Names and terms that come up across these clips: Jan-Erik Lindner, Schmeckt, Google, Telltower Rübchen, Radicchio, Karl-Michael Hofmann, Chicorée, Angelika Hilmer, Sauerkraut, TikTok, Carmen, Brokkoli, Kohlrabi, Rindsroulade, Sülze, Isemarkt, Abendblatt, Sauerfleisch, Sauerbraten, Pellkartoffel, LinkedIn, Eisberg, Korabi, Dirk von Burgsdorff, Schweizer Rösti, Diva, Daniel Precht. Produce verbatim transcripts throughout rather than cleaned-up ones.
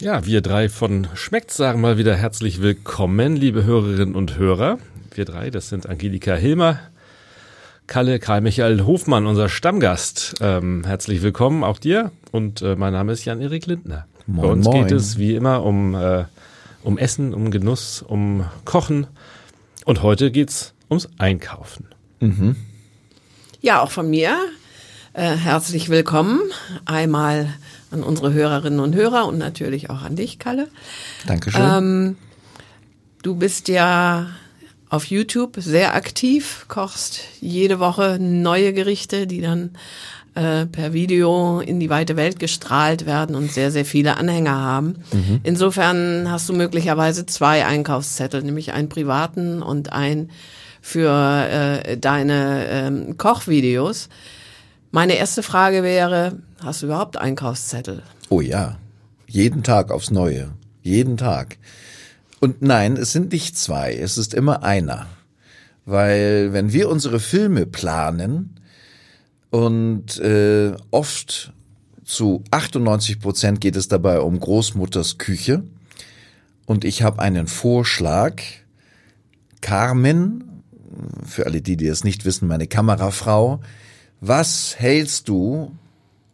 Ja, wir drei von Schmeckt sagen mal wieder herzlich willkommen, liebe Hörerinnen und Hörer. Wir drei, das sind Angelika Hilmer, Kalle, Karl-Michael Hofmann, unser Stammgast. Ähm, herzlich willkommen auch dir und äh, mein Name ist Jan-Erik Lindner. Moin, Bei uns moin. geht es wie immer um, äh, um Essen, um Genuss, um Kochen und heute geht's ums Einkaufen. Mhm. Ja, auch von mir. Äh, herzlich willkommen einmal an unsere Hörerinnen und Hörer und natürlich auch an dich, Kalle. Dankeschön. Ähm, du bist ja auf YouTube sehr aktiv, kochst jede Woche neue Gerichte, die dann äh, per Video in die weite Welt gestrahlt werden und sehr, sehr viele Anhänger haben. Mhm. Insofern hast du möglicherweise zwei Einkaufszettel, nämlich einen privaten und einen für äh, deine ähm, Kochvideos. Meine erste Frage wäre, hast du überhaupt Einkaufszettel? Oh ja, jeden Tag aufs Neue, jeden Tag. Und nein, es sind nicht zwei, es ist immer einer. Weil wenn wir unsere Filme planen und äh, oft zu achtundneunzig Prozent geht es dabei um Großmutters Küche und ich habe einen Vorschlag, Carmen, für alle die, die es nicht wissen, meine Kamerafrau, was hältst du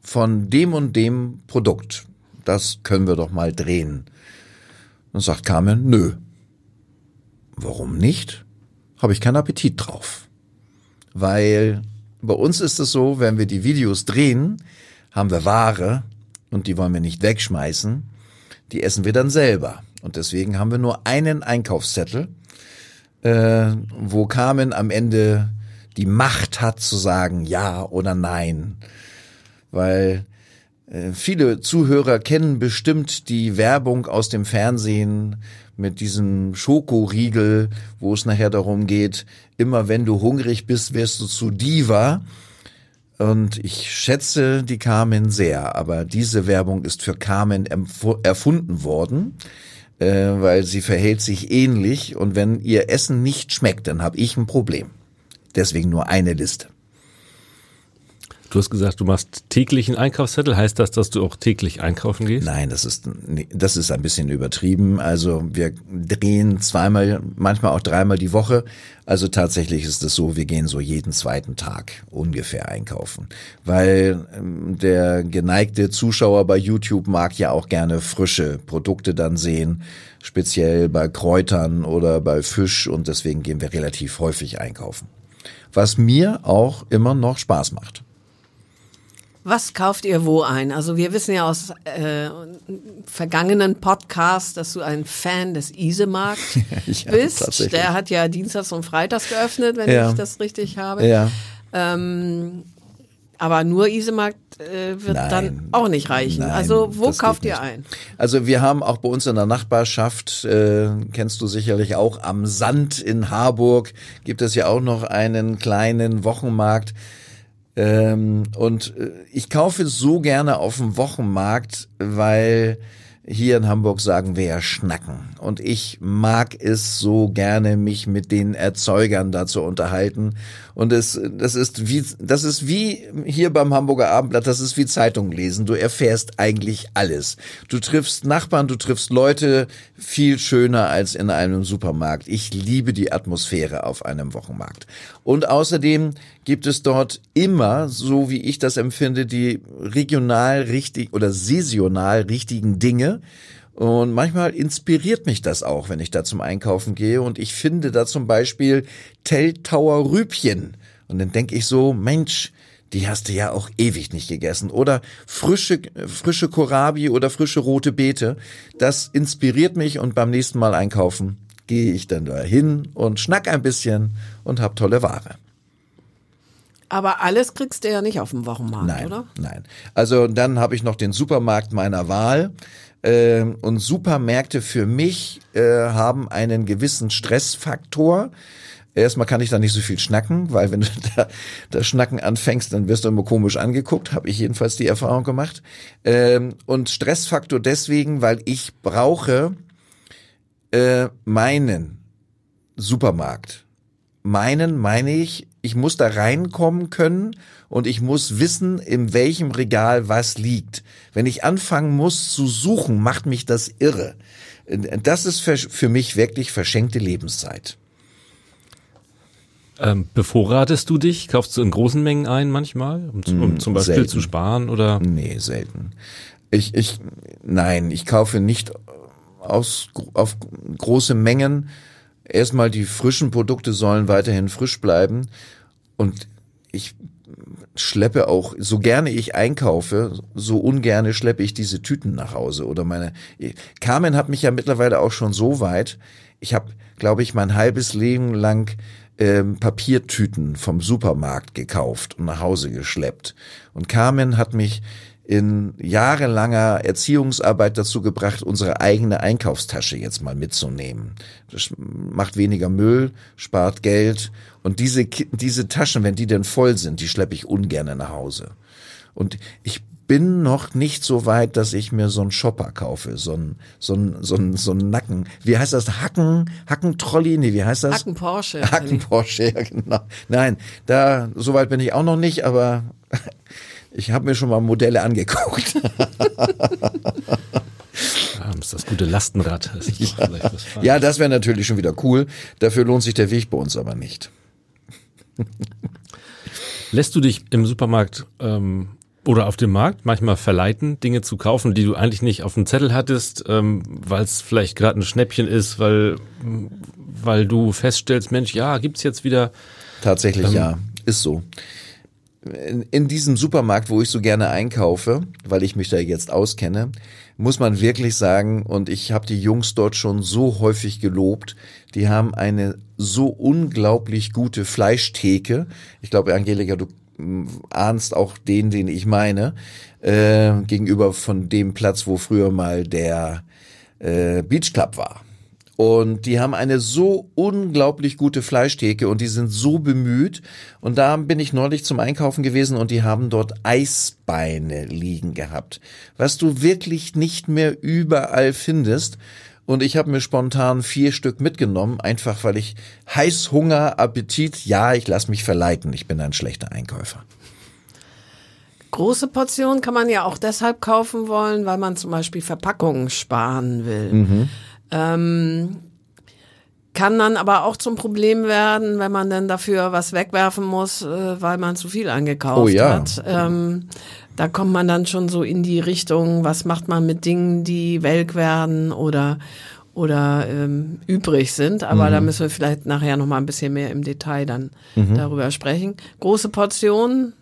von dem und dem Produkt? Das können wir doch mal drehen. Und sagt Carmen, nö. Warum nicht? Habe ich keinen Appetit drauf. Weil bei uns ist es so, wenn wir die Videos drehen, haben wir Ware und die wollen wir nicht wegschmeißen. Die essen wir dann selber. Und deswegen haben wir nur einen Einkaufszettel, äh, wo Carmen am Ende die Macht hat zu sagen ja oder nein, weil äh, viele Zuhörer kennen bestimmt die Werbung aus dem Fernsehen mit diesem Schokoriegel, wo es nachher darum geht, immer wenn du hungrig bist, wirst du zu Diva, und ich schätze die Carmen sehr, aber diese Werbung ist für Carmen erfunden worden, äh, weil sie verhält sich ähnlich, und wenn ihr Essen nicht schmeckt, dann habe ich ein Problem. Deswegen nur eine Liste. Du hast gesagt, du machst täglichen Einkaufszettel. Heißt das, dass du auch täglich einkaufen gehst? Nein, das ist das ist ein bisschen übertrieben. Also wir drehen zweimal, manchmal auch dreimal die Woche. Also tatsächlich ist es so, wir gehen so jeden zweiten Tag ungefähr einkaufen. Weil der geneigte Zuschauer bei YouTube mag ja auch gerne frische Produkte dann sehen, speziell bei Kräutern oder bei Fisch. Und deswegen gehen wir relativ häufig einkaufen. Was mir auch immer noch Spaß macht. Was kauft ihr wo ein? Also wir wissen ja aus äh, vergangenen Podcasts, dass du ein Fan des Isemarkt ja, bist. Der hat ja dienstags und freitags geöffnet, wenn ja. ich das richtig habe. Ja. Ähm, aber nur Isemarkt äh, wird nein, dann auch nicht reichen. Nein, also wo kauft ihr ein? Also wir haben auch bei uns in der Nachbarschaft, äh, kennst du sicherlich auch, am Sand in Harburg gibt es ja auch noch einen kleinen Wochenmarkt. Ähm, und ich kaufe so gerne auf dem Wochenmarkt, weil hier in Hamburg sagen wir ja schnacken. Und ich mag es so gerne, mich mit den Erzeugern da zu unterhalten. Und es, das ist wie, das ist wie hier beim Hamburger Abendblatt, das ist wie Zeitung lesen. Du erfährst eigentlich alles. Du triffst Nachbarn, du triffst Leute, viel schöner als in einem Supermarkt. Ich liebe die Atmosphäre auf einem Wochenmarkt. Und außerdem gibt es dort immer, so wie ich das empfinde, die regional richtig oder saisonal richtigen Dinge. Und manchmal inspiriert mich das auch, wenn ich da zum Einkaufen gehe, und ich finde da zum Beispiel Telltower Rübchen und dann denke ich so, Mensch, die hast du ja auch ewig nicht gegessen, oder frische frische Korabi oder frische rote Beete, das inspiriert mich, und beim nächsten Mal einkaufen gehe ich dann da hin und schnack ein bisschen und habe tolle Ware. Aber alles kriegst du ja nicht auf dem Wochenmarkt, nein, oder? Nein, also dann habe ich noch den Supermarkt meiner Wahl. Ähm, und Supermärkte für mich äh, haben einen gewissen Stressfaktor. Erstmal kann ich da nicht so viel schnacken, weil wenn du da das Schnacken anfängst, dann wirst du immer komisch angeguckt. Habe ich jedenfalls die Erfahrung gemacht. Ähm, und Stressfaktor deswegen, weil ich brauche äh, meinen Supermarkt. meinen, meine ich, ich muss da reinkommen können und ich muss wissen, in welchem Regal was liegt. Wenn ich anfangen muss zu suchen, macht mich das irre. Das ist für, für mich wirklich verschenkte Lebenszeit. Ähm, bevorratest du dich? Kaufst du in großen Mengen ein manchmal, um, um zum Beispiel selten. zu sparen? Oder? Nee, selten. Ich, ich, nein, ich kaufe nicht aus, auf große Mengen. Erstmal die frischen Produkte sollen weiterhin frisch bleiben und ich schleppe auch, so gerne ich einkaufe, so ungerne schleppe ich diese Tüten nach Hause oder meine, Carmen hat mich ja mittlerweile auch schon so weit, ich habe, glaube ich, mein halbes Leben lang ähm, Papiertüten vom Supermarkt gekauft und nach Hause geschleppt und Carmen hat mich in jahrelanger Erziehungsarbeit dazu gebracht, unsere eigene Einkaufstasche jetzt mal mitzunehmen. Das macht weniger Müll, spart Geld und diese diese Taschen, wenn die denn voll sind, die schleppe ich ungern nach Hause. Und ich bin noch nicht so weit, dass ich mir so einen Shopper kaufe, so einen so einen so einen so einen Nacken. Wie heißt das? Hacken Hackentrolli? Nee, wie heißt das? Hacken Porsche. Hacken Porsche, ja genau. Nein, da so weit bin ich auch noch nicht, aber ich habe mir schon mal Modelle angeguckt. Das gute Lastenrad. Das ist ja. Was ja, das wäre natürlich schon wieder cool. Dafür lohnt sich der Weg bei uns aber nicht. Lässt du dich im Supermarkt ähm, oder auf dem Markt manchmal verleiten, Dinge zu kaufen, die du eigentlich nicht auf dem Zettel hattest, ähm, weil es vielleicht gerade ein Schnäppchen ist, weil, weil du feststellst, Mensch, ja, gibt's jetzt wieder. Tatsächlich, ähm, ja. Ist so. In, in diesem Supermarkt, wo ich so gerne einkaufe, weil ich mich da jetzt auskenne, muss man wirklich sagen, und ich habe die Jungs dort schon so häufig gelobt, die haben eine so unglaublich gute Fleischtheke. Ich glaube, Angelika, du ahnst auch den, den ich meine, äh, gegenüber von dem Platz, wo früher mal der äh, Beach Club war. Und die haben eine so unglaublich gute Fleischtheke und die sind so bemüht. Und da bin ich neulich zum Einkaufen gewesen und die haben dort Eisbeine liegen gehabt, was du wirklich nicht mehr überall findest. Und ich habe mir spontan vier Stück mitgenommen, einfach weil ich heiß, Hunger, Appetit, ja, ich lasse mich verleiten, ich bin ein schlechter Einkäufer. Große Portionen kann man ja auch deshalb kaufen wollen, weil man zum Beispiel Verpackungen sparen will. Mhm. Ähm, kann dann aber auch zum Problem werden, wenn man dann dafür was wegwerfen muss, äh, weil man zu viel angekauft oh, ja. hat. Ähm, da kommt man dann schon so in die Richtung, was macht man mit Dingen, die welk werden oder, oder ähm, übrig sind. Aber mhm. da müssen wir vielleicht nachher nochmal ein bisschen mehr im Detail dann mhm. darüber sprechen. Große Portionen.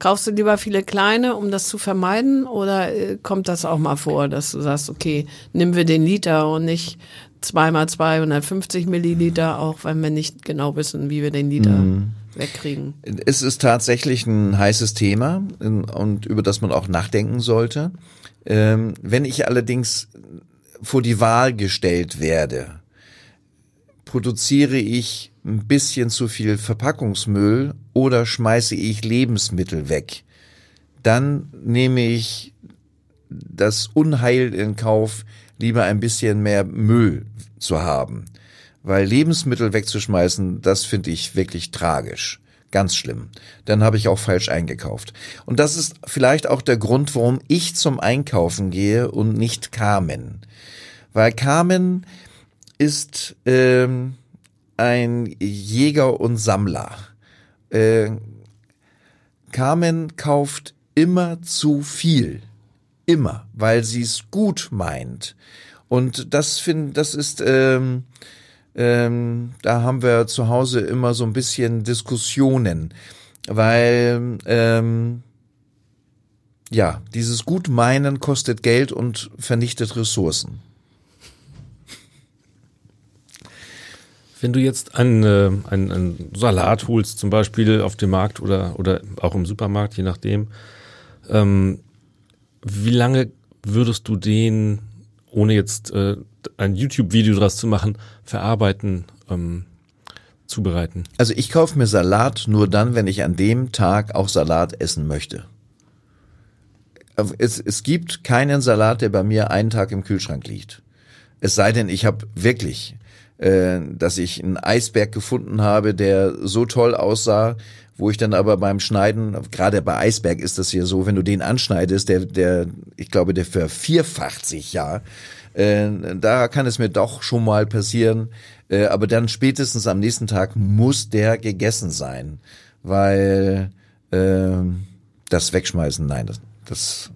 Kaufst du lieber viele kleine, um das zu vermeiden? Oder kommt das auch mal vor, dass du sagst, okay, nehmen wir den Liter und nicht zweimal zweihundertfünfzig Milliliter, auch wenn wir nicht genau wissen, wie wir den Liter mhm. wegkriegen? Es ist tatsächlich ein heißes Thema und über das man auch nachdenken sollte. Wenn ich allerdings vor die Wahl gestellt werde, produziere ich ein bisschen zu viel Verpackungsmüll oder schmeiße ich Lebensmittel weg, dann nehme ich das Unheil in Kauf, lieber ein bisschen mehr Müll zu haben. Weil Lebensmittel wegzuschmeißen, das finde ich wirklich tragisch. Ganz schlimm. Dann habe ich auch falsch eingekauft. Und das ist vielleicht auch der Grund, warum ich zum Einkaufen gehe und nicht Carmen. Weil Carmen ist ähm, ein Jäger und Sammler. Äh, Carmen kauft immer zu viel. Immer, weil sie es gut meint. Und das find, das ist, ähm, ähm, da haben wir zu Hause immer so ein bisschen Diskussionen, weil ähm, ja, dieses Gutmeinen kostet Geld und vernichtet Ressourcen. Wenn du jetzt einen, einen, einen Salat holst, zum Beispiel auf dem Markt oder, oder auch im Supermarkt, je nachdem, ähm, wie lange würdest du den, ohne jetzt äh, ein YouTube-Video draus zu machen, verarbeiten, ähm, zubereiten? Also ich kaufe mir Salat nur dann, wenn ich an dem Tag auch Salat essen möchte. Es, es gibt keinen Salat, der bei mir einen Tag im Kühlschrank liegt. Es sei denn, ich habe wirklich äh, dass ich einen Eisberg gefunden habe, der so toll aussah, wo ich dann aber beim Schneiden, gerade bei Eisberg ist das hier so, wenn du den anschneidest, der, der, ich glaube, der vervierfacht sich ja. Äh, da kann es mir doch schon mal passieren, äh, aber dann spätestens am nächsten Tag muss der gegessen sein, weil äh, das Wegschmeißen, nein, das, das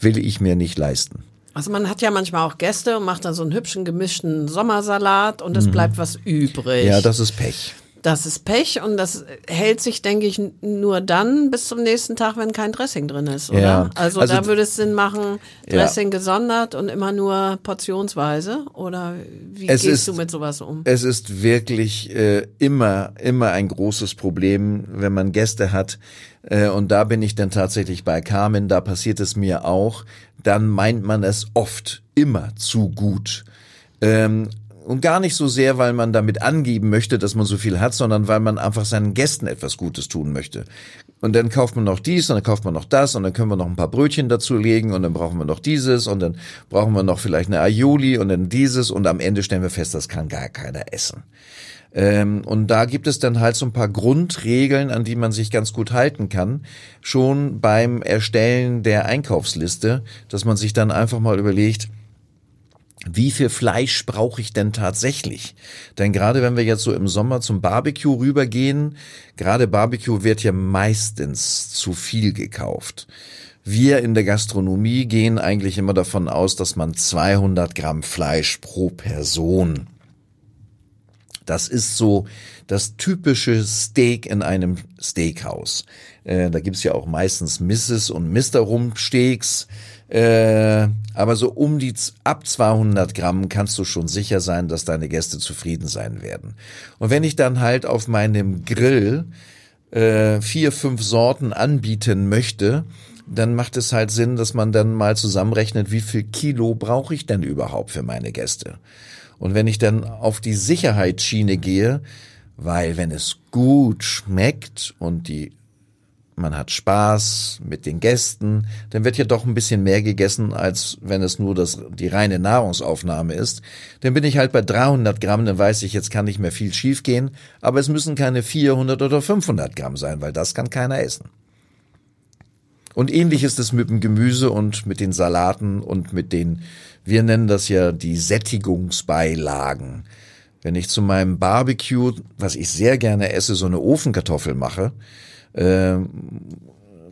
will ich mir nicht leisten. Also man hat ja manchmal auch Gäste und macht dann so einen hübschen gemischten Sommersalat und es mhm. bleibt was übrig. Ja, das ist Pech. Das ist Pech und das hält sich, denke ich, nur dann bis zum nächsten Tag, wenn kein Dressing drin ist, oder? Ja. Also, also da würde es Sinn machen, Dressing ja. gesondert und immer nur portionsweise? Oder wie es gehst ist, du mit sowas um? Es ist wirklich äh, immer, immer ein großes Problem, wenn man Gäste hat. Äh, und da bin ich dann tatsächlich bei Carmen, da passiert es mir auch. Dann meint man es oft immer zu gut. Ähm, Und gar nicht so sehr, weil man damit angeben möchte, dass man so viel hat, sondern weil man einfach seinen Gästen etwas Gutes tun möchte. Und dann kauft man noch dies und dann kauft man noch das und dann können wir noch ein paar Brötchen dazu legen und dann brauchen wir noch dieses und dann brauchen wir noch vielleicht eine Aioli und dann dieses und am Ende stellen wir fest, das kann gar keiner essen. Ähm, und da gibt es dann halt so ein paar Grundregeln, an die man sich ganz gut halten kann, schon beim Erstellen der Einkaufsliste, dass man sich dann einfach mal überlegt, wie viel Fleisch brauche ich denn tatsächlich? Denn gerade wenn wir jetzt so im Sommer zum Barbecue rübergehen, gerade Barbecue wird ja meistens zu viel gekauft. Wir in der Gastronomie gehen eigentlich immer davon aus, dass man zweihundert Gramm Fleisch pro Person. Das ist so das typische Steak in einem Steakhouse. Äh, da gibt's ja auch meistens Misses und Mister Rumpsteaks. Äh, aber so um die ab zweihundert Gramm kannst du schon sicher sein, dass deine Gäste zufrieden sein werden. Und wenn ich dann halt auf meinem Grill äh, vier, fünf Sorten anbieten möchte, dann macht es halt Sinn, dass man dann mal zusammenrechnet, wie viel Kilo brauche ich denn überhaupt für meine Gäste? Und wenn ich dann auf die Sicherheitsschiene gehe, weil wenn es gut schmeckt und die man hat Spaß mit den Gästen, dann wird ja doch ein bisschen mehr gegessen, als wenn es nur das, die reine Nahrungsaufnahme ist. Dann bin ich halt bei dreihundert Gramm, dann weiß ich, jetzt kann nicht mehr viel schief gehen, aber es müssen keine vierhundert oder fünfhundert Gramm sein, weil das kann keiner essen. Und ähnlich ist es mit dem Gemüse und mit den Salaten und mit den, wir nennen das ja die Sättigungsbeilagen. Wenn ich zu meinem Barbecue, was ich sehr gerne esse, so eine Ofenkartoffel mache,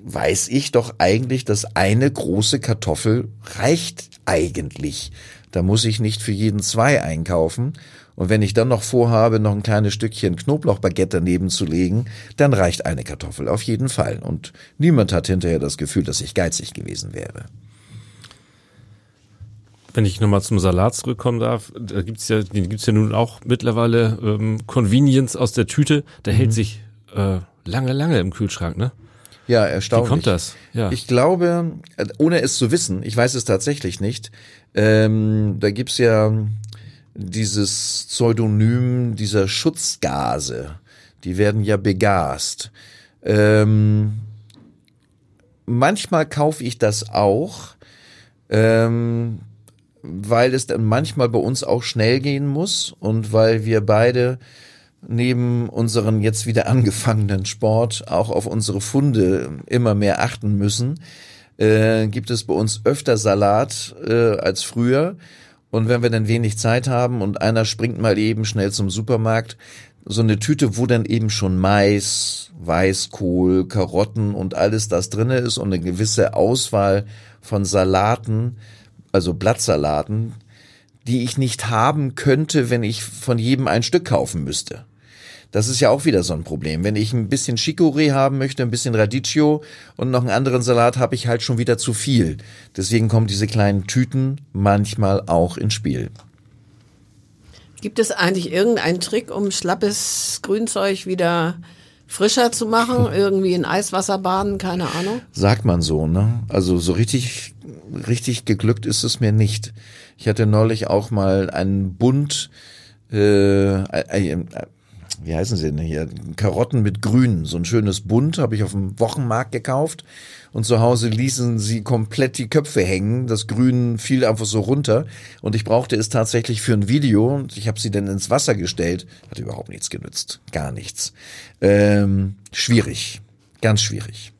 weiß ich doch eigentlich, dass eine große Kartoffel reicht eigentlich. Da muss ich nicht für jeden zwei einkaufen. Und wenn ich dann noch vorhabe, noch ein kleines Stückchen Knoblauchbaguette daneben zu legen, dann reicht eine Kartoffel auf jeden Fall. Und niemand hat hinterher das Gefühl, dass ich geizig gewesen wäre. Wenn ich nochmal zum Salat zurückkommen darf, da gibt's ja, den gibt's ja nun auch mittlerweile ähm, Convenience aus der Tüte. Da mhm. hält sich äh, lange, lange im Kühlschrank, ne? Ja, erstaunlich. Wie kommt das? Ja. Ich glaube, ohne es zu wissen, ich weiß es tatsächlich nicht, ähm, da gibt's ja dieses Pseudonym dieser Schutzgase, die werden ja begast. Ähm, manchmal kaufe ich das auch, ähm, weil es dann manchmal bei uns auch schnell gehen muss und weil wir beide neben unseren jetzt wieder angefangenen Sport auch auf unsere Funde immer mehr achten müssen, äh, gibt es bei uns öfter Salat äh, als früher. Und wenn wir dann wenig Zeit haben und einer springt mal eben schnell zum Supermarkt, so eine Tüte, wo dann eben schon Mais, Weißkohl, Karotten und alles das drinne ist und eine gewisse Auswahl von Salaten, also Blattsalaten, die ich nicht haben könnte, wenn ich von jedem ein Stück kaufen müsste. Das ist ja auch wieder so ein Problem. Wenn ich ein bisschen Chicorée haben möchte, ein bisschen Radicchio und noch einen anderen Salat, habe ich halt schon wieder zu viel. Deswegen kommen diese kleinen Tüten manchmal auch ins Spiel. Gibt es eigentlich irgendeinen Trick, um schlappes Grünzeug wieder frischer zu machen? Irgendwie in Eiswasser baden, keine Ahnung? Sagt man so, ne? Also so richtig, richtig geglückt ist es mir nicht. Ich hatte neulich auch mal einen Bund, äh, äh, äh wie heißen sie denn hier, Karotten mit Grün. So ein schönes Bund habe ich auf dem Wochenmarkt gekauft. Und zu Hause ließen sie komplett die Köpfe hängen. Das Grün fiel einfach so runter. Und ich brauchte es tatsächlich für ein Video. Und ich habe sie dann ins Wasser gestellt. Hat überhaupt nichts genützt. Gar nichts. Ähm, schwierig. Ganz schwierig.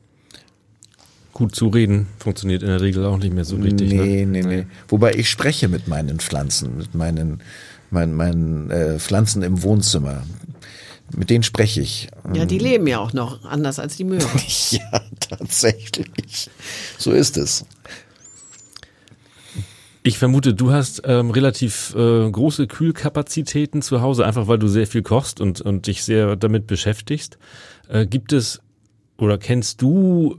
Gut zureden funktioniert in der Regel auch nicht mehr so richtig. Nee, ne? nee, nee. Wobei ich spreche mit meinen Pflanzen, mit meinen, meinen, meinen äh, Pflanzen im Wohnzimmer. Mit denen spreche ich. Ja, die leben ja auch noch, anders als die Möhren. Ja, tatsächlich. So ist es. Ich vermute, du hast ähm, relativ äh, große Kühlkapazitäten zu Hause, einfach weil du sehr viel kochst und, und dich sehr damit beschäftigst. Äh, gibt es oder kennst du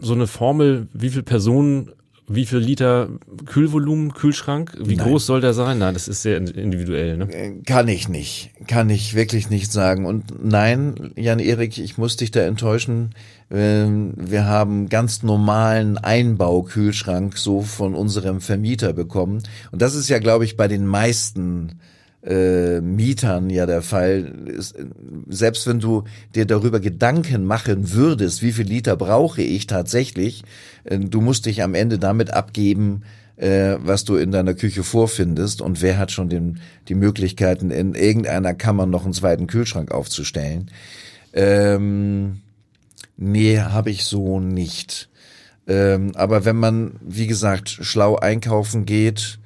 so eine Formel, wie viel Personen, wie viel Liter Kühlvolumen, Kühlschrank, wie Nein. groß soll der sein? Nein, das ist sehr individuell, ne? Kann ich nicht. Kann ich wirklich nicht sagen. Und nein, Jan-Erik, ich muss dich da enttäuschen. Wir haben ganz normalen Einbaukühlschrank so von unserem Vermieter bekommen. Und das ist ja, glaube ich, bei den meisten Äh, Mietern ja der Fall ist, selbst wenn du dir darüber Gedanken machen würdest, wie viel Liter brauche ich tatsächlich, äh, du musst dich am Ende damit abgeben, äh, was du in deiner Küche vorfindest, und wer hat schon den, die Möglichkeiten, in irgendeiner Kammer noch einen zweiten Kühlschrank aufzustellen. Ähm, nee, habe ich so nicht. Ähm, aber wenn man, wie gesagt, schlau einkaufen geht,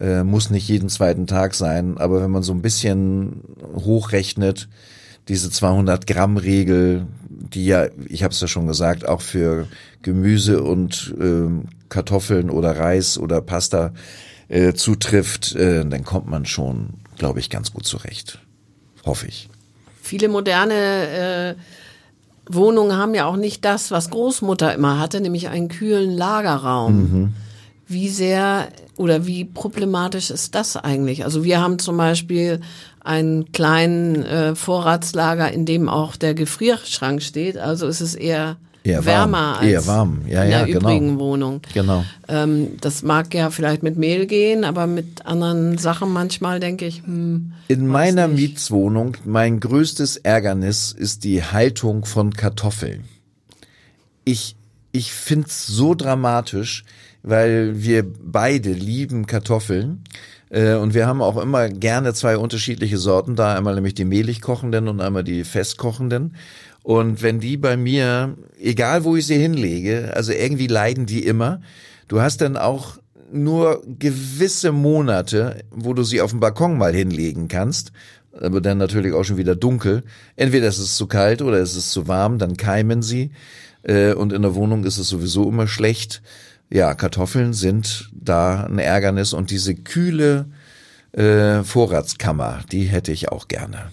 Äh, muss nicht jeden zweiten Tag sein, aber wenn man so ein bisschen hochrechnet, diese zweihundert Gramm Regel, die ja, ich habe es ja schon gesagt, auch für Gemüse und äh, Kartoffeln oder Reis oder Pasta äh, zutrifft, äh, dann kommt man schon, glaube ich, ganz gut zurecht. Hoffe ich. Viele moderne äh, Wohnungen haben ja auch nicht das, was Großmutter immer hatte, nämlich einen kühlen Lagerraum. Mhm. Wie sehr oder wie problematisch ist das eigentlich? Also wir haben zum Beispiel einen kleinen äh, Vorratslager, in dem auch der Gefrierschrank steht. Also es ist eher, eher wärmer warm. als eher warm. Ja, in der ja, übrigen genau. Wohnung. Genau. Ähm, das mag ja vielleicht mit Mehl gehen, aber mit anderen Sachen manchmal denke ich, hm, in meiner nicht. Mietswohnung, mein größtes Ärgernis ist die Haltung von Kartoffeln. Ich, ich finde es so dramatisch, weil wir beide lieben Kartoffeln äh, und wir haben auch immer gerne zwei unterschiedliche Sorten da, einmal nämlich die mehlig kochenden und einmal die festkochenden. Und wenn die bei mir, egal wo ich sie hinlege, also irgendwie leiden die immer. Du hast dann auch nur gewisse Monate, wo du sie auf dem Balkon mal hinlegen kannst, aber dann natürlich auch schon wieder dunkel. Entweder ist es zu kalt oder ist es zu warm, dann keimen sie äh, und in der Wohnung ist es sowieso immer schlecht. Ja, Kartoffeln sind da ein Ärgernis und diese kühle äh, Vorratskammer, die hätte ich auch gerne.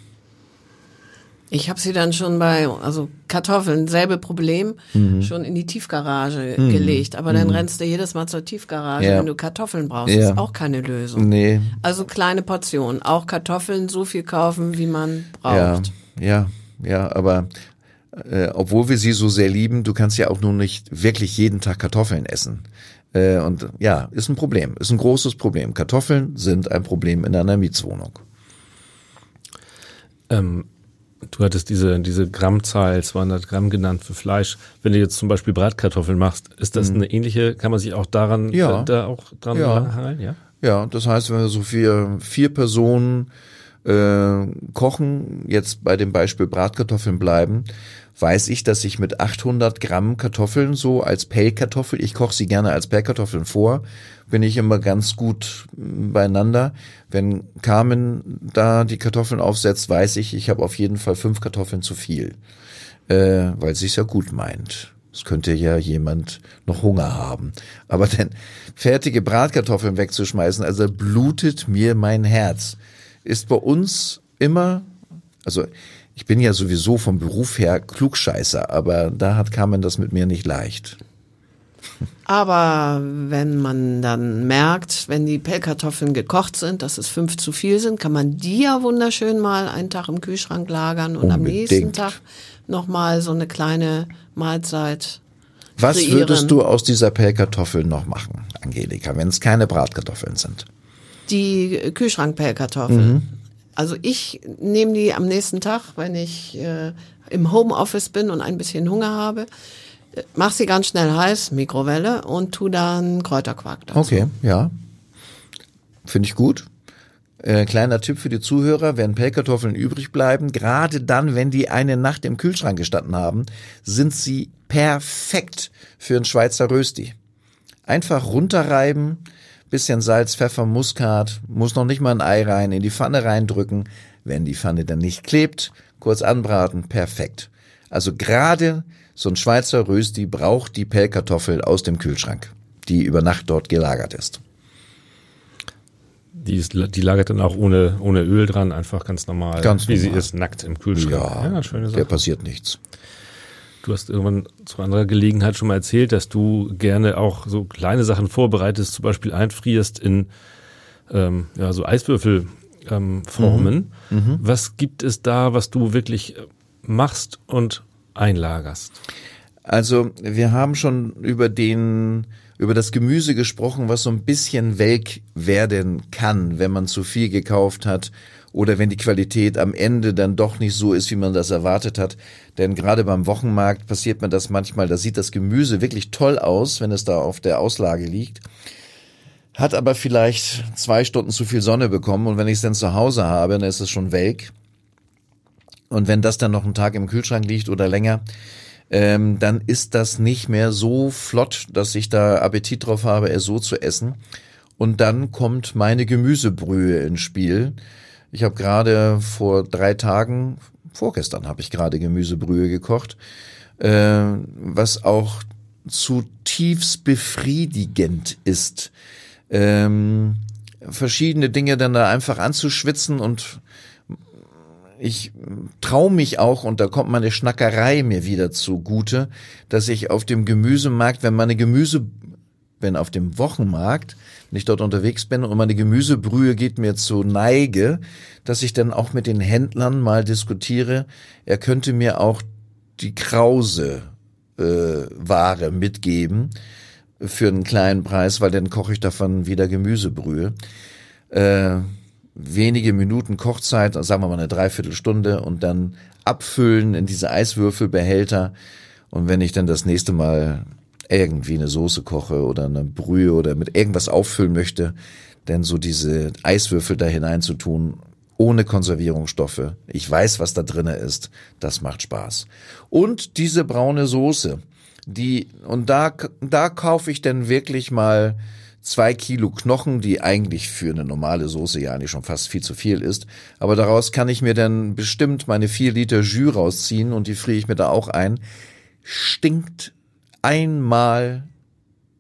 Ich habe sie dann schon bei, also Kartoffeln, selbe Problem, mhm. schon in die Tiefgarage mhm. gelegt. Aber mhm. dann rennst du jedes Mal zur Tiefgarage, ja. wenn du Kartoffeln brauchst. Ja. Ist auch keine Lösung. Nee. Also kleine Portionen, auch Kartoffeln so viel kaufen, wie man braucht. Ja, ja, ja, aber... Äh, obwohl wir sie so sehr lieben, du kannst ja auch nur nicht wirklich jeden Tag Kartoffeln essen. Äh, und ja, ist ein Problem, ist ein großes Problem. Kartoffeln sind ein Problem in einer Mietswohnung. Ähm, du hattest diese, diese Grammzahl, zweihundert Gramm genannt für Fleisch. Wenn du jetzt zum Beispiel Bratkartoffeln machst, ist das mhm. eine ähnliche, kann man sich auch daran, ja. da auch dran ja. hangeln? Ja? ja, das heißt, wenn wir so vier, vier Personen Äh, kochen, jetzt bei dem Beispiel Bratkartoffeln bleiben, weiß ich, dass ich mit achthundert Gramm Kartoffeln so als Pellkartoffel, ich koche sie gerne als Pellkartoffeln vor, bin ich immer ganz gut beieinander. Wenn Carmen da die Kartoffeln aufsetzt, weiß ich, ich habe auf jeden Fall fünf Kartoffeln zu viel, äh, weil sie es ja gut meint. Es könnte ja jemand noch Hunger haben. Aber denn fertige Bratkartoffeln wegzuschmeißen, also blutet mir mein Herz. Ist bei uns immer, also ich bin ja sowieso vom Beruf her Klugscheißer, aber da hat Carmen das mit mir nicht leicht. Aber wenn man dann merkt, wenn die Pellkartoffeln gekocht sind, dass es fünf zu viel sind, kann man die ja wunderschön mal einen Tag im Kühlschrank lagern und Unbedingt. am nächsten Tag nochmal so eine kleine Mahlzeit Was kreieren. Würdest du aus dieser Pellkartoffel noch machen, Angelika, wenn es keine Bratkartoffeln sind? Die Kühlschrank-Pellkartoffeln. Mhm. Also ich nehme die am nächsten Tag, wenn ich äh, im Homeoffice bin und ein bisschen Hunger habe, mache sie ganz schnell heiß, Mikrowelle, und tu dann Kräuterquark dazu. Okay, ja. Finde ich gut. Äh, kleiner Tipp für die Zuhörer, wenn Pellkartoffeln übrig bleiben, gerade dann, wenn die eine Nacht im Kühlschrank gestanden haben, sind sie perfekt für einen Schweizer Rösti. Einfach runterreiben, bisschen Salz, Pfeffer, Muskat, muss noch nicht mal ein Ei rein, in die Pfanne reindrücken. Wenn die Pfanne dann nicht klebt, kurz anbraten, perfekt. Also gerade so ein Schweizer Rösti braucht die Pellkartoffel aus dem Kühlschrank, die über Nacht dort gelagert ist. Die, ist, die lagert dann auch ohne, ohne Öl dran, einfach ganz normal, ganz normal, wie sie ist, nackt im Kühlschrank. Ja, ja, schöne Sache. Der passiert nichts. Du hast irgendwann zu anderer Gelegenheit schon mal erzählt, dass du gerne auch so kleine Sachen vorbereitest, zum Beispiel einfrierst in ähm, ja, so Eiswürfelformen. Ähm, mhm. mhm. Was gibt es da, was du wirklich machst und einlagerst? Also wir haben schon über den über das Gemüse gesprochen, was so ein bisschen welk werden kann, wenn man zu viel gekauft hat oder wenn die Qualität am Ende dann doch nicht so ist, wie man das erwartet hat. Denn gerade beim Wochenmarkt passiert mir das manchmal, da sieht das Gemüse wirklich toll aus, wenn es da auf der Auslage liegt, hat aber vielleicht zwei Stunden zu viel Sonne bekommen und wenn ich es dann zu Hause habe, dann ist es schon welk. Und wenn das dann noch einen Tag im Kühlschrank liegt oder länger, Ähm, dann ist das nicht mehr so flott, dass ich da Appetit drauf habe, es so zu essen. Und dann kommt meine Gemüsebrühe ins Spiel. Ich habe gerade vor drei Tagen, vorgestern habe ich gerade Gemüsebrühe gekocht, äh, was auch zutiefst befriedigend ist. Ähm, verschiedene Dinge dann da einfach anzuschwitzen und ich traue mich auch, und da kommt meine Schnackerei mir wieder zugute, dass ich auf dem Gemüsemarkt, wenn meine Gemüse, wenn auf dem Wochenmarkt, wenn ich dort unterwegs bin und meine Gemüsebrühe geht mir zu Neige, dass ich dann auch mit den Händlern mal diskutiere, er könnte mir auch die Krause äh, Ware mitgeben für einen kleinen Preis, weil dann koche ich davon wieder Gemüsebrühe. Äh, Wenige Minuten Kochzeit, sagen wir mal eine Dreiviertelstunde, und dann abfüllen in diese Eiswürfelbehälter. Und wenn ich dann das nächste Mal irgendwie eine Soße koche oder eine Brühe oder mit irgendwas auffüllen möchte, dann so diese Eiswürfel da hineinzutun, ohne Konservierungsstoffe. Ich weiß, was da drin ist. Das macht Spaß. Und diese braune Soße, die, und da, da kaufe ich dann wirklich mal Zwei Kilo Knochen, die eigentlich für eine normale Soße ja eigentlich schon fast viel zu viel ist. Aber daraus kann ich mir dann bestimmt meine vier Liter Jus rausziehen und die friere ich mir da auch ein. Stinkt einmal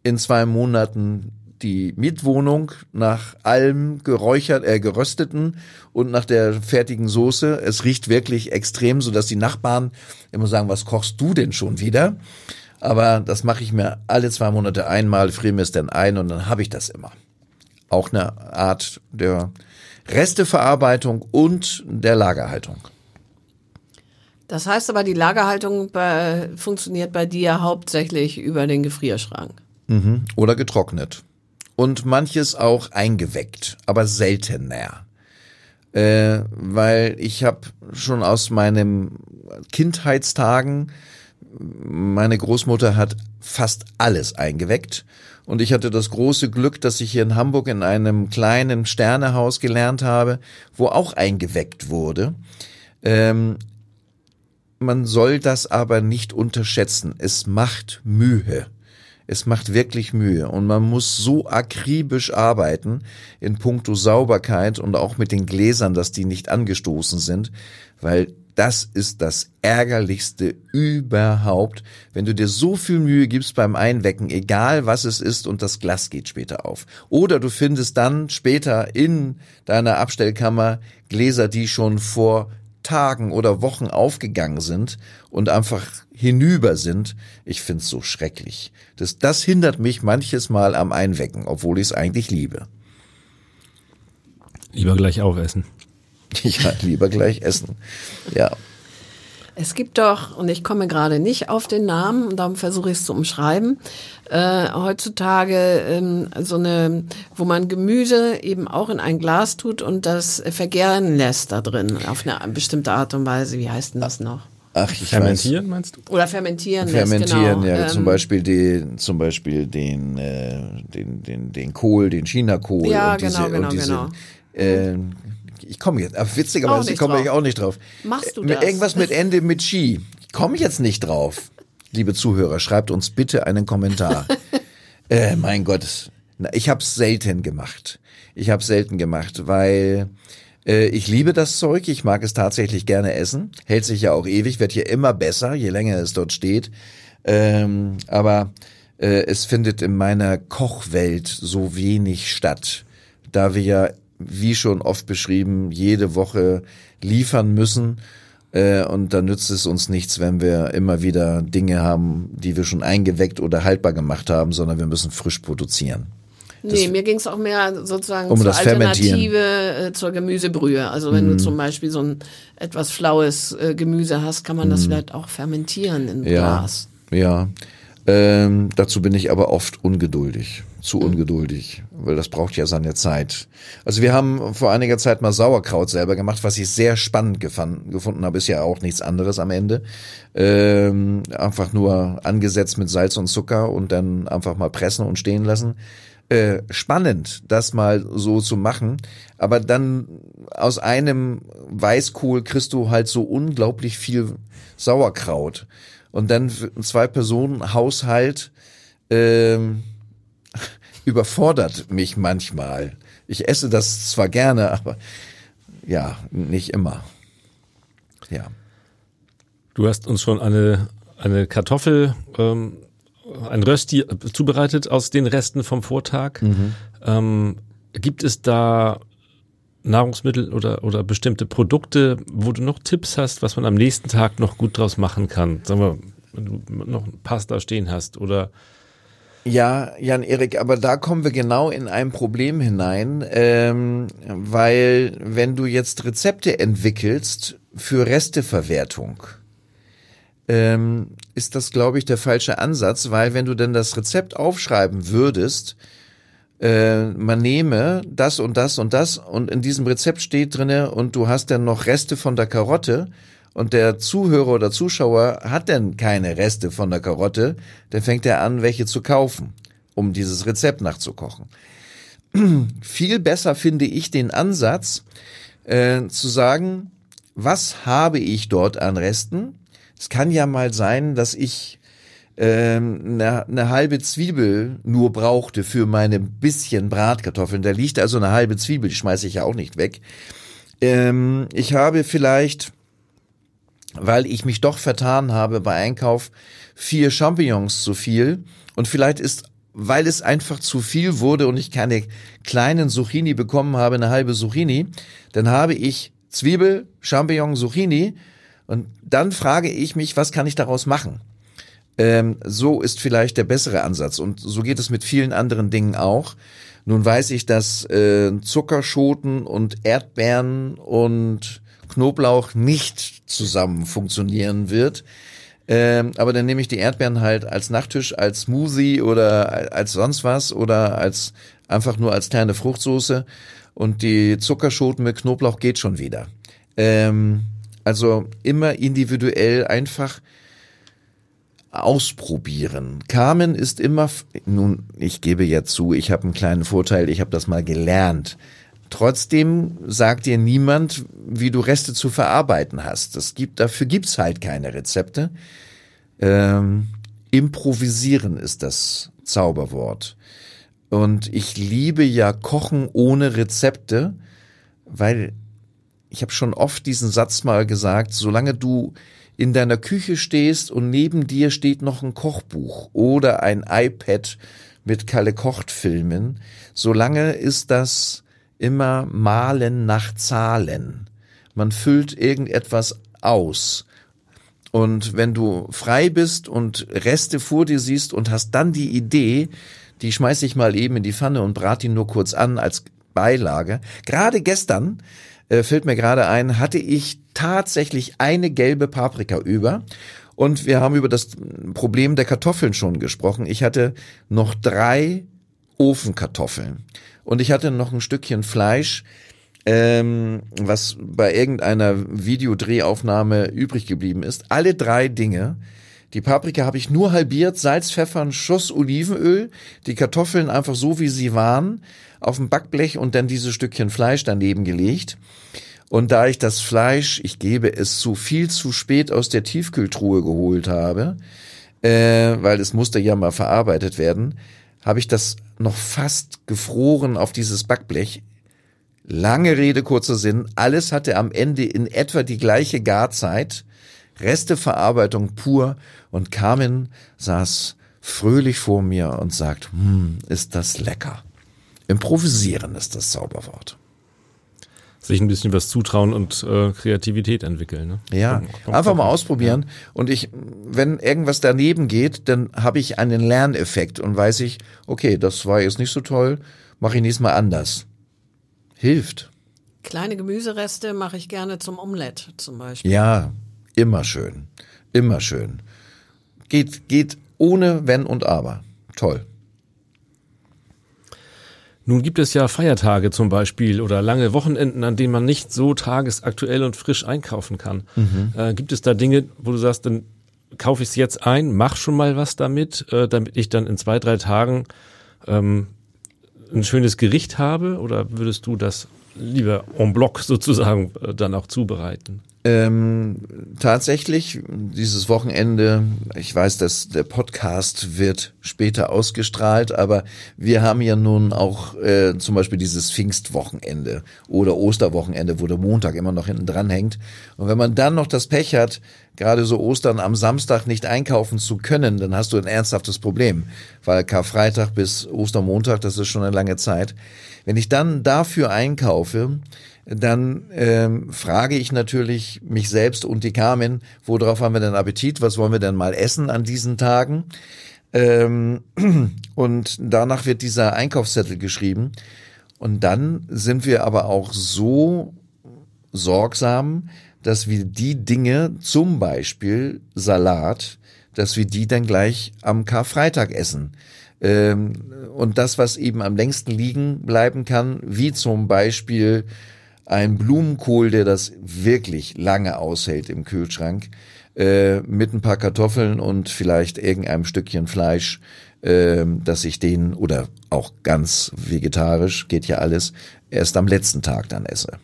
in zwei Monaten die Mietwohnung nach allem geräuchert, äh, gerösteten und nach der fertigen Soße. Es riecht wirklich extrem, sodass die Nachbarn immer sagen, was kochst du denn schon wieder? Aber das mache ich mir alle zwei Monate einmal, friere mir es dann ein und dann habe ich das immer. Auch eine Art der Resteverarbeitung und der Lagerhaltung. Das heißt aber, die Lagerhaltung bei, funktioniert bei dir hauptsächlich über den Gefrierschrank. Mhm. Oder getrocknet. Und manches auch eingeweckt, aber seltener. Äh, weil ich habe schon aus meinen Kindheitstagen, meine Großmutter hat fast alles eingeweckt und ich hatte das große Glück, dass ich hier in Hamburg in einem kleinen Sternehaus gelernt habe, wo auch eingeweckt wurde. Ähm, man soll das aber nicht unterschätzen. Es macht Mühe. Es macht wirklich Mühe und man muss so akribisch arbeiten in puncto Sauberkeit und auch mit den Gläsern, dass die nicht angestoßen sind, weil das ist das Ärgerlichste überhaupt, wenn du dir so viel Mühe gibst beim Einwecken, egal was es ist, und das Glas geht später auf. Oder du findest dann später in deiner Abstellkammer Gläser, die schon vor Tagen oder Wochen aufgegangen sind und einfach hinüber sind. Ich find's so schrecklich. Das, das hindert mich manches Mal am Einwecken, obwohl ich es eigentlich liebe. Lieber gleich aufessen. Ja, lieber gleich essen. Ja. Es gibt doch, und ich komme gerade nicht auf den Namen, darum versuche ich es zu umschreiben, äh, heutzutage ähm, so eine, wo man Gemüse eben auch in ein Glas tut und das vergären lässt da drin, auf eine bestimmte Art und Weise. Wie heißt denn das noch? Ach, ich fermentieren weiß. Meinst du? Oder fermentieren. Fermentieren, lässt, genau. ja. Ähm, zum Beispiel den, zum Beispiel den, äh, den, den, den Kohl, den China-Kohl. Ja, und genau, diese, genau, und diese, genau. Äh, ich komme jetzt, aber witzigerweise komme ich auch nicht drauf. Machst du das? Irgendwas mit Ende mit Ski. Komme ich jetzt nicht drauf. Liebe Zuhörer, schreibt uns bitte einen Kommentar. äh, mein Gott, ich habe es selten gemacht. Ich habe es selten gemacht, weil... Ich liebe das Zeug, ich mag es tatsächlich gerne essen, hält sich ja auch ewig, wird hier immer besser, je länger es dort steht. Ähm, aber äh, es findet in meiner Kochwelt so wenig statt, da wir ja, wie schon oft beschrieben, jede Woche liefern müssen. Äh, und da nützt es uns nichts, wenn wir immer wieder Dinge haben, die wir schon eingeweckt oder haltbar gemacht haben, sondern wir müssen frisch produzieren. Das nee, mir ging es auch mehr sozusagen um zur Alternative äh, zur Gemüsebrühe. Also wenn mm. du zum Beispiel so ein etwas flaues äh, Gemüse hast, kann man das mm. vielleicht auch fermentieren in ja. Glas. Ja, ähm, dazu bin ich aber oft ungeduldig, zu ungeduldig, weil das braucht ja seine Zeit. Also wir haben vor einiger Zeit mal Sauerkraut selber gemacht, was ich sehr spannend gefand, gefunden habe, ist ja auch nichts anderes am Ende. Ähm, einfach nur angesetzt mit Salz und Zucker und dann einfach mal pressen und stehen lassen. Äh, spannend, das mal so zu machen, aber dann aus einem Weißkohl kriegst du halt so unglaublich viel Sauerkraut und dann ein Zwei-Personen-Haushalt äh, überfordert mich manchmal. Ich esse das zwar gerne, aber ja, nicht immer. Ja. Du hast uns schon eine, eine Kartoffel ähm ein Rösti zubereitet aus den Resten vom Vortag. Mhm. Ähm, gibt es da Nahrungsmittel oder, oder bestimmte Produkte, wo du noch Tipps hast, was man am nächsten Tag noch gut draus machen kann? Sagen wir, wenn du noch Pasta stehen hast oder... Ja, Jan-Erik, aber da kommen wir genau in ein Problem hinein, ähm, weil wenn du jetzt Rezepte entwickelst für Resteverwertung, Ähm, ist das, glaube ich, der falsche Ansatz, weil wenn du denn das Rezept aufschreiben würdest, äh, man nehme das und das und das und in diesem Rezept steht drinne und du hast dann noch Reste von der Karotte und der Zuhörer oder Zuschauer hat dann keine Reste von der Karotte, dann fängt er an, welche zu kaufen, um dieses Rezept nachzukochen. Viel besser finde ich den Ansatz, äh, zu sagen, was habe ich dort an Resten? Es kann ja mal sein, dass ich ähm, eine, eine halbe Zwiebel nur brauchte für meine bisschen Bratkartoffeln. Da liegt also eine halbe Zwiebel, die schmeiße ich ja auch nicht weg. Ähm, ich habe vielleicht, weil ich mich doch vertan habe bei Einkauf, vier Champignons zu viel. Und vielleicht ist, weil es einfach zu viel wurde und ich keine kleinen Zucchini bekommen habe, eine halbe Zucchini, dann habe ich Zwiebel, Champignon, Zucchini. Und dann frage ich mich, was kann ich daraus machen? Ähm, so ist vielleicht der bessere Ansatz. Und so geht es mit vielen anderen Dingen auch. Nun weiß ich, dass äh, Zuckerschoten und Erdbeeren und Knoblauch nicht zusammen funktionieren wird. Ähm, aber dann nehme ich die Erdbeeren halt als Nachtisch, als Smoothie oder als sonst was oder als einfach nur als kleine Fruchtsoße. Und die Zuckerschoten mit Knoblauch geht schon wieder. Ähm, Also immer individuell einfach ausprobieren. Carmen ist immer, nun, ich gebe ja zu, ich habe einen kleinen Vorteil, ich habe das mal gelernt. Trotzdem sagt dir niemand, wie du Reste zu verarbeiten hast. Das gibt, dafür gibt's halt keine Rezepte. Ähm, improvisieren ist das Zauberwort. Und ich liebe ja Kochen ohne Rezepte, weil... Ich habe schon oft diesen Satz mal gesagt, solange du in deiner Küche stehst und neben dir steht noch ein Kochbuch oder ein iPad mit Kalle-Kocht-Filmen, solange ist das immer Malen nach Zahlen. Man füllt irgendetwas aus. Und wenn du frei bist und Reste vor dir siehst und hast dann die Idee, die schmeiß ich mal eben in die Pfanne und brate ihn nur kurz an als Beilage. Gerade gestern äh, fällt mir gerade ein, hatte ich tatsächlich eine gelbe Paprika über. Und wir haben über das Problem der Kartoffeln schon gesprochen. Ich hatte noch drei Ofenkartoffeln. Und ich hatte noch ein Stückchen Fleisch, ähm, was bei irgendeiner Videodrehaufnahme übrig geblieben ist. Alle drei Dinge. Die Paprika habe ich nur halbiert, Salz, Pfeffer, einen Schuss Olivenöl, die Kartoffeln einfach so, wie sie waren, auf dem Backblech und dann dieses Stückchen Fleisch daneben gelegt. Und da ich das Fleisch, ich gebe es zu, viel zu spät aus der Tiefkühltruhe geholt habe, äh, weil es musste ja mal verarbeitet werden, habe ich das noch fast gefroren auf dieses Backblech. Lange Rede, kurzer Sinn, alles hatte am Ende in etwa die gleiche Garzeit, Resteverarbeitung pur, und Carmen saß fröhlich vor mir und sagt, hm, ist das lecker. Improvisieren ist das Zauberwort. Sich ein bisschen was zutrauen und äh, Kreativität entwickeln. Ne? Ja, komm, komm, einfach komm. mal ausprobieren. Ja. Und ich, wenn irgendwas daneben geht, dann habe ich einen Lerneffekt und weiß ich, okay, das war jetzt nicht so toll, mache ich nächstes Mal anders. Hilft. Kleine Gemüsereste mache ich gerne zum Omelett zum Beispiel. Ja, immer schön. Immer schön. Geht, geht ohne Wenn und Aber. Toll. Nun gibt es ja Feiertage zum Beispiel oder lange Wochenenden, an denen man nicht so tagesaktuell und frisch einkaufen kann. Mhm. Äh, gibt es da Dinge, wo du sagst, dann kaufe ich es jetzt ein, mach schon mal was damit, äh, damit ich dann in zwei, drei Tagen ähm, ein schönes Gericht habe? Oder würdest du das lieber en bloc sozusagen äh, dann auch zubereiten? Ähm, tatsächlich, dieses Wochenende, ich weiß, dass der Podcast wird später ausgestrahlt, aber wir haben ja nun auch äh, zum Beispiel dieses Pfingstwochenende oder Osterwochenende, wo der Montag immer noch hinten dran hängt. Und wenn man dann noch das Pech hat, gerade so Ostern am Samstag nicht einkaufen zu können, dann hast du ein ernsthaftes Problem, weil Karfreitag bis Ostermontag, das ist schon eine lange Zeit. Wenn ich dann dafür einkaufe, dann ähm, frage ich natürlich mich selbst und die Carmen, worauf haben wir denn Appetit, was wollen wir denn mal essen an diesen Tagen? Ähm, und danach wird dieser Einkaufszettel geschrieben. Und dann sind wir aber auch so sorgsam, dass wir die Dinge, zum Beispiel Salat, dass wir die dann gleich am Karfreitag essen. Ähm, und das, was eben am längsten liegen bleiben kann, wie zum Beispiel ein Blumenkohl, der das wirklich lange aushält im Kühlschrank, äh, mit ein paar Kartoffeln und vielleicht irgendeinem Stückchen Fleisch, äh, dass ich den, oder auch ganz vegetarisch, geht ja alles, erst am letzten Tag dann esse.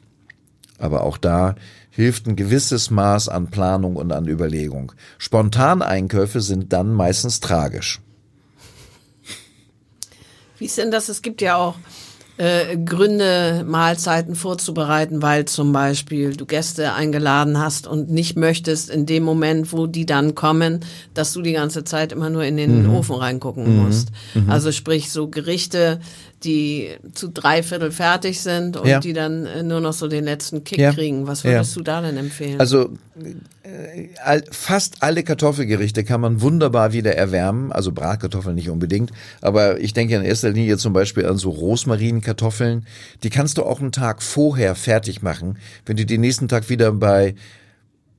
Aber auch da hilft ein gewisses Maß an Planung und an Überlegung. Spontaneinkäufe sind dann meistens tragisch. Wie ist denn das? Es gibt ja auch Äh, Gründe, Mahlzeiten vorzubereiten, weil zum Beispiel du Gäste eingeladen hast und nicht möchtest in dem Moment, wo die dann kommen, dass du die ganze Zeit immer nur in den mhm. Ofen reingucken mhm. musst. Mhm. Also sprich so Gerichte, die zu dreiviertel fertig sind und ja. die dann nur noch so den letzten Kick ja. kriegen. Was würdest ja. du da denn empfehlen? Also äh, fast alle Kartoffelgerichte kann man wunderbar wieder erwärmen. Also Bratkartoffeln nicht unbedingt, aber ich denke in erster Linie zum Beispiel an so Rosmarin Kartoffeln, die kannst du auch einen Tag vorher fertig machen. Wenn du den nächsten Tag wieder bei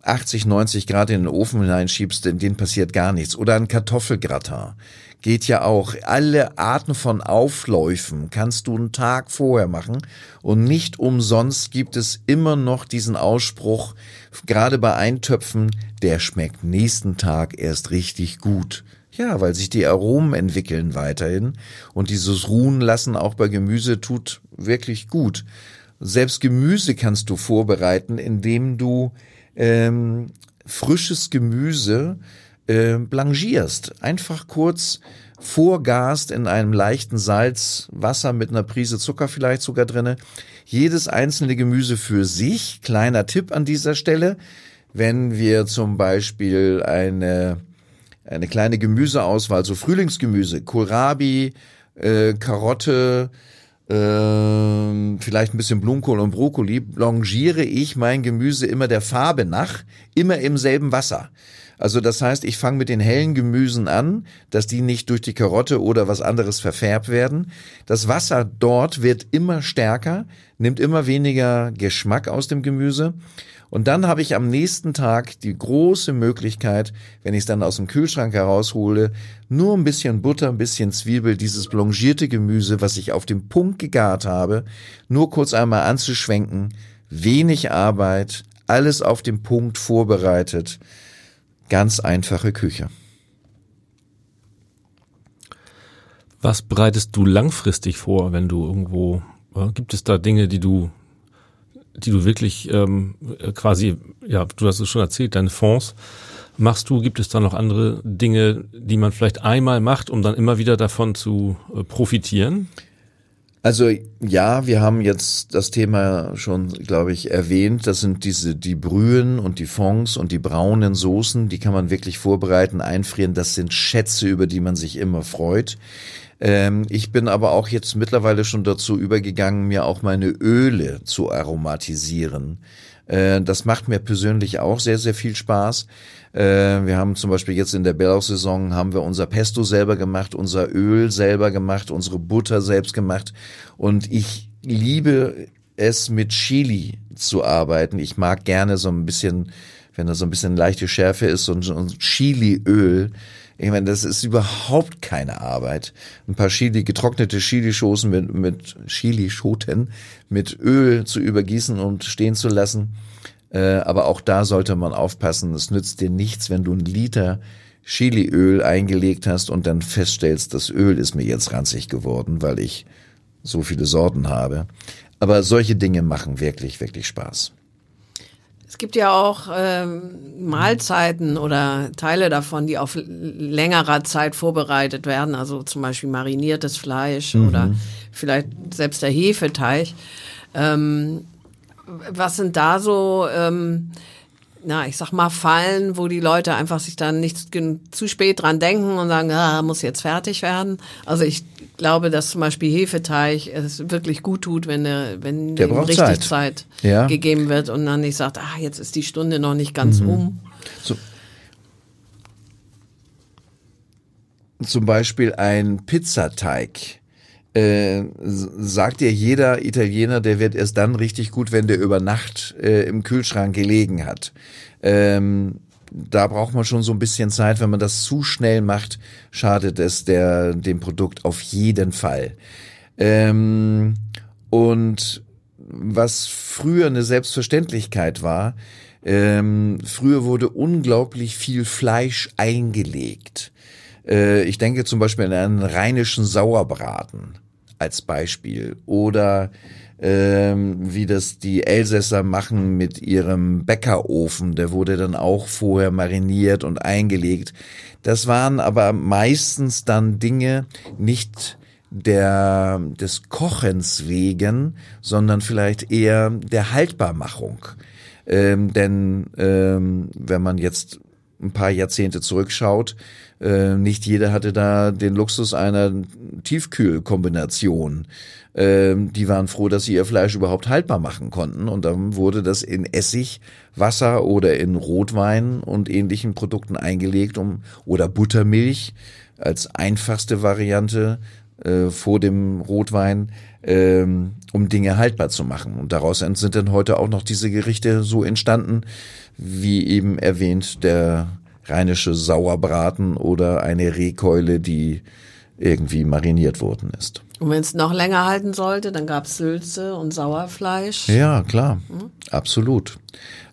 achtzig, neunzig Grad in den Ofen hineinschiebst, in denen passiert gar nichts. Oder ein Kartoffelgratin. Geht ja auch. Alle Arten von Aufläufen kannst du einen Tag vorher machen. Und nicht umsonst gibt es immer noch diesen Ausspruch, gerade bei Eintöpfen, der schmeckt nächsten Tag erst richtig gut. Ja, weil sich die Aromen entwickeln weiterhin und dieses Ruhen lassen auch bei Gemüse tut wirklich gut. Selbst Gemüse kannst du vorbereiten, indem du ähm, frisches Gemüse äh, blanchierst. Einfach kurz vorgast in einem leichten Salz, Wasser mit einer Prise Zucker vielleicht sogar drinne. Jedes einzelne Gemüse für sich. Kleiner Tipp an dieser Stelle, wenn wir zum Beispiel eine Eine kleine Gemüseauswahl, so Frühlingsgemüse, Kohlrabi, äh, Karotte, äh, vielleicht ein bisschen Blumenkohl und Brokkoli, blanchiere ich mein Gemüse immer der Farbe nach, immer im selben Wasser. Also das heißt, ich fange mit den hellen Gemüsen an, dass die nicht durch die Karotte oder was anderes verfärbt werden. Das Wasser dort wird immer stärker, nimmt immer weniger Geschmack aus dem Gemüse. Und dann habe ich am nächsten Tag die große Möglichkeit, wenn ich es dann aus dem Kühlschrank heraushole, nur ein bisschen Butter, ein bisschen Zwiebel, dieses blanchierte Gemüse, was ich auf dem Punkt gegart habe, nur kurz einmal anzuschwenken. Wenig Arbeit, alles auf dem Punkt vorbereitet. Ganz einfache Küche. Was bereitest du langfristig vor, wenn du irgendwo, äh, gibt es da Dinge, die du, die du wirklich ähm, quasi, ja, du hast es schon erzählt, deine Fonds machst du, gibt es da noch andere Dinge, die man vielleicht einmal macht, um dann immer wieder davon zu äh, profitieren? Also ja, wir haben jetzt das Thema schon, glaube ich, erwähnt. Das sind diese die Brühen und die Fonds und die braunen Soßen, die kann man wirklich vorbereiten, einfrieren. Das sind Schätze, über die man sich immer freut. Ähm, ich bin aber auch jetzt mittlerweile schon dazu übergegangen, mir auch meine Öle zu aromatisieren. Äh, das macht mir persönlich auch sehr, sehr viel Spaß. Wir haben zum Beispiel jetzt in der Bärlauch-Saison haben wir unser Pesto selber gemacht, unser Öl selber gemacht, unsere Butter selbst gemacht. Und ich liebe es, mit Chili zu arbeiten. Ich mag gerne so ein bisschen, wenn da so ein bisschen leichte Schärfe ist, so ein Chiliöl. Ich meine, das ist überhaupt keine Arbeit. Ein paar Chili, getrocknete Chilischoten mit, mit Chilischoten mit Öl zu übergießen und stehen zu lassen. Aber auch da sollte man aufpassen, es nützt dir nichts, wenn du einen Liter Chiliöl eingelegt hast und dann feststellst, das Öl ist mir jetzt ranzig geworden, weil ich so viele Sorten habe. Aber solche Dinge machen wirklich, wirklich Spaß. Es gibt ja auch ähm, Mahlzeiten oder Teile davon, die auf längerer Zeit vorbereitet werden, also zum Beispiel mariniertes Fleisch mhm. oder vielleicht selbst der Hefeteig. Ähm, Was sind da so, ähm, na, ich sag mal, Fallen, wo die Leute einfach sich dann nicht zu spät dran denken und sagen, ah, muss jetzt fertig werden? Also ich glaube, dass zum Beispiel Hefeteig es wirklich gut tut, wenn, der, wenn der dem richtig Zeit, Zeit ja. gegeben wird und dann nicht sagt, ah, jetzt ist die Stunde noch nicht ganz mhm. um. So. Zum Beispiel ein Pizzateig. Äh, sagt dir jeder Italiener, der wird erst dann richtig gut, wenn der über Nacht äh, im Kühlschrank gelegen hat. Ähm, da braucht man schon so ein bisschen Zeit. Wenn man das zu schnell macht, schadet es der, dem Produkt auf jeden Fall. Ähm, und was früher eine Selbstverständlichkeit war, ähm, früher wurde unglaublich viel Fleisch eingelegt. Ich denke zum Beispiel an einen rheinischen Sauerbraten als Beispiel oder ähm, wie das die Elsässer machen mit ihrem Bäckerofen, der wurde dann auch vorher mariniert und eingelegt. Das waren aber meistens dann Dinge nicht der des Kochens wegen, sondern vielleicht eher der Haltbarmachung. Ähm, denn ähm, wenn man jetzt ein paar Jahrzehnte zurückschaut, äh, nicht jeder hatte da den Luxus einer Tiefkühlkombination. Ähm, die waren froh, dass sie ihr Fleisch überhaupt haltbar machen konnten und dann wurde das in Essig, Wasser oder in Rotwein und ähnlichen Produkten eingelegt um oder Buttermilch als einfachste Variante äh, vor dem Rotwein, ähm, um Dinge haltbar zu machen. Und daraus sind dann heute auch noch diese Gerichte so entstanden, wie eben erwähnt, der rheinische Sauerbraten oder eine Rehkeule, die irgendwie mariniert worden ist. Und wenn es noch länger halten sollte, dann gab es Sülze und Sauerfleisch. Ja, klar, hm? absolut.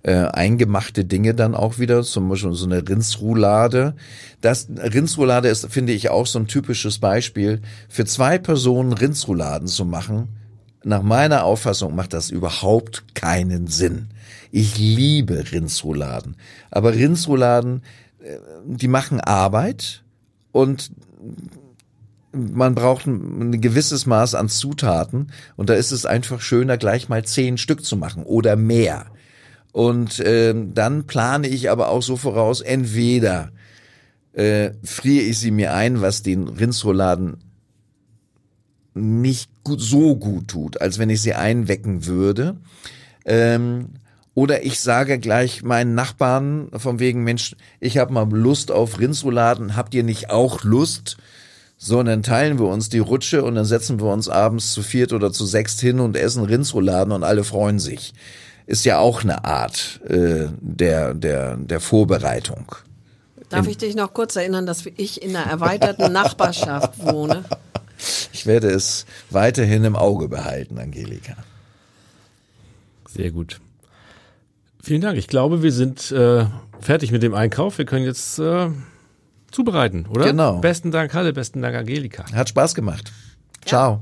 Äh, eingemachte Dinge dann auch wieder, zum Beispiel so eine Rindsroulade. Das Rindsroulade ist, finde ich, auch so ein typisches Beispiel. Für zwei Personen Rindsrouladen zu machen, nach meiner Auffassung macht das überhaupt keinen Sinn. Ich liebe Rindsrouladen, aber Rindsrouladen, die machen Arbeit und man braucht ein gewisses Maß an Zutaten und da ist es einfach schöner, gleich mal zehn Stück zu machen oder mehr. Und äh, dann plane ich aber auch so voraus, entweder äh, friere ich sie mir ein, was den Rindsrouladen nicht gut, so gut tut, als wenn ich sie einwecken würde. Ähm, Oder ich sage gleich meinen Nachbarn von wegen, Mensch, ich habe mal Lust auf Rindsrouladen, habt ihr nicht auch Lust? So, und dann teilen wir uns die Rutsche und dann setzen wir uns abends zu viert oder zu sechst hin und essen Rindsrouladen und alle freuen sich. Ist ja auch eine Art äh, der, der, der Vorbereitung. Darf ich dich noch kurz erinnern, dass ich in einer erweiterten Nachbarschaft wohne? Ich werde es weiterhin im Auge behalten, Angelika. Sehr gut. Vielen Dank. Ich glaube, wir sind äh, fertig mit dem Einkauf. Wir können jetzt äh, zubereiten, oder? Genau. Besten Dank, Halle. Besten Dank, Angelika. Hat Spaß gemacht. Ja. Ciao.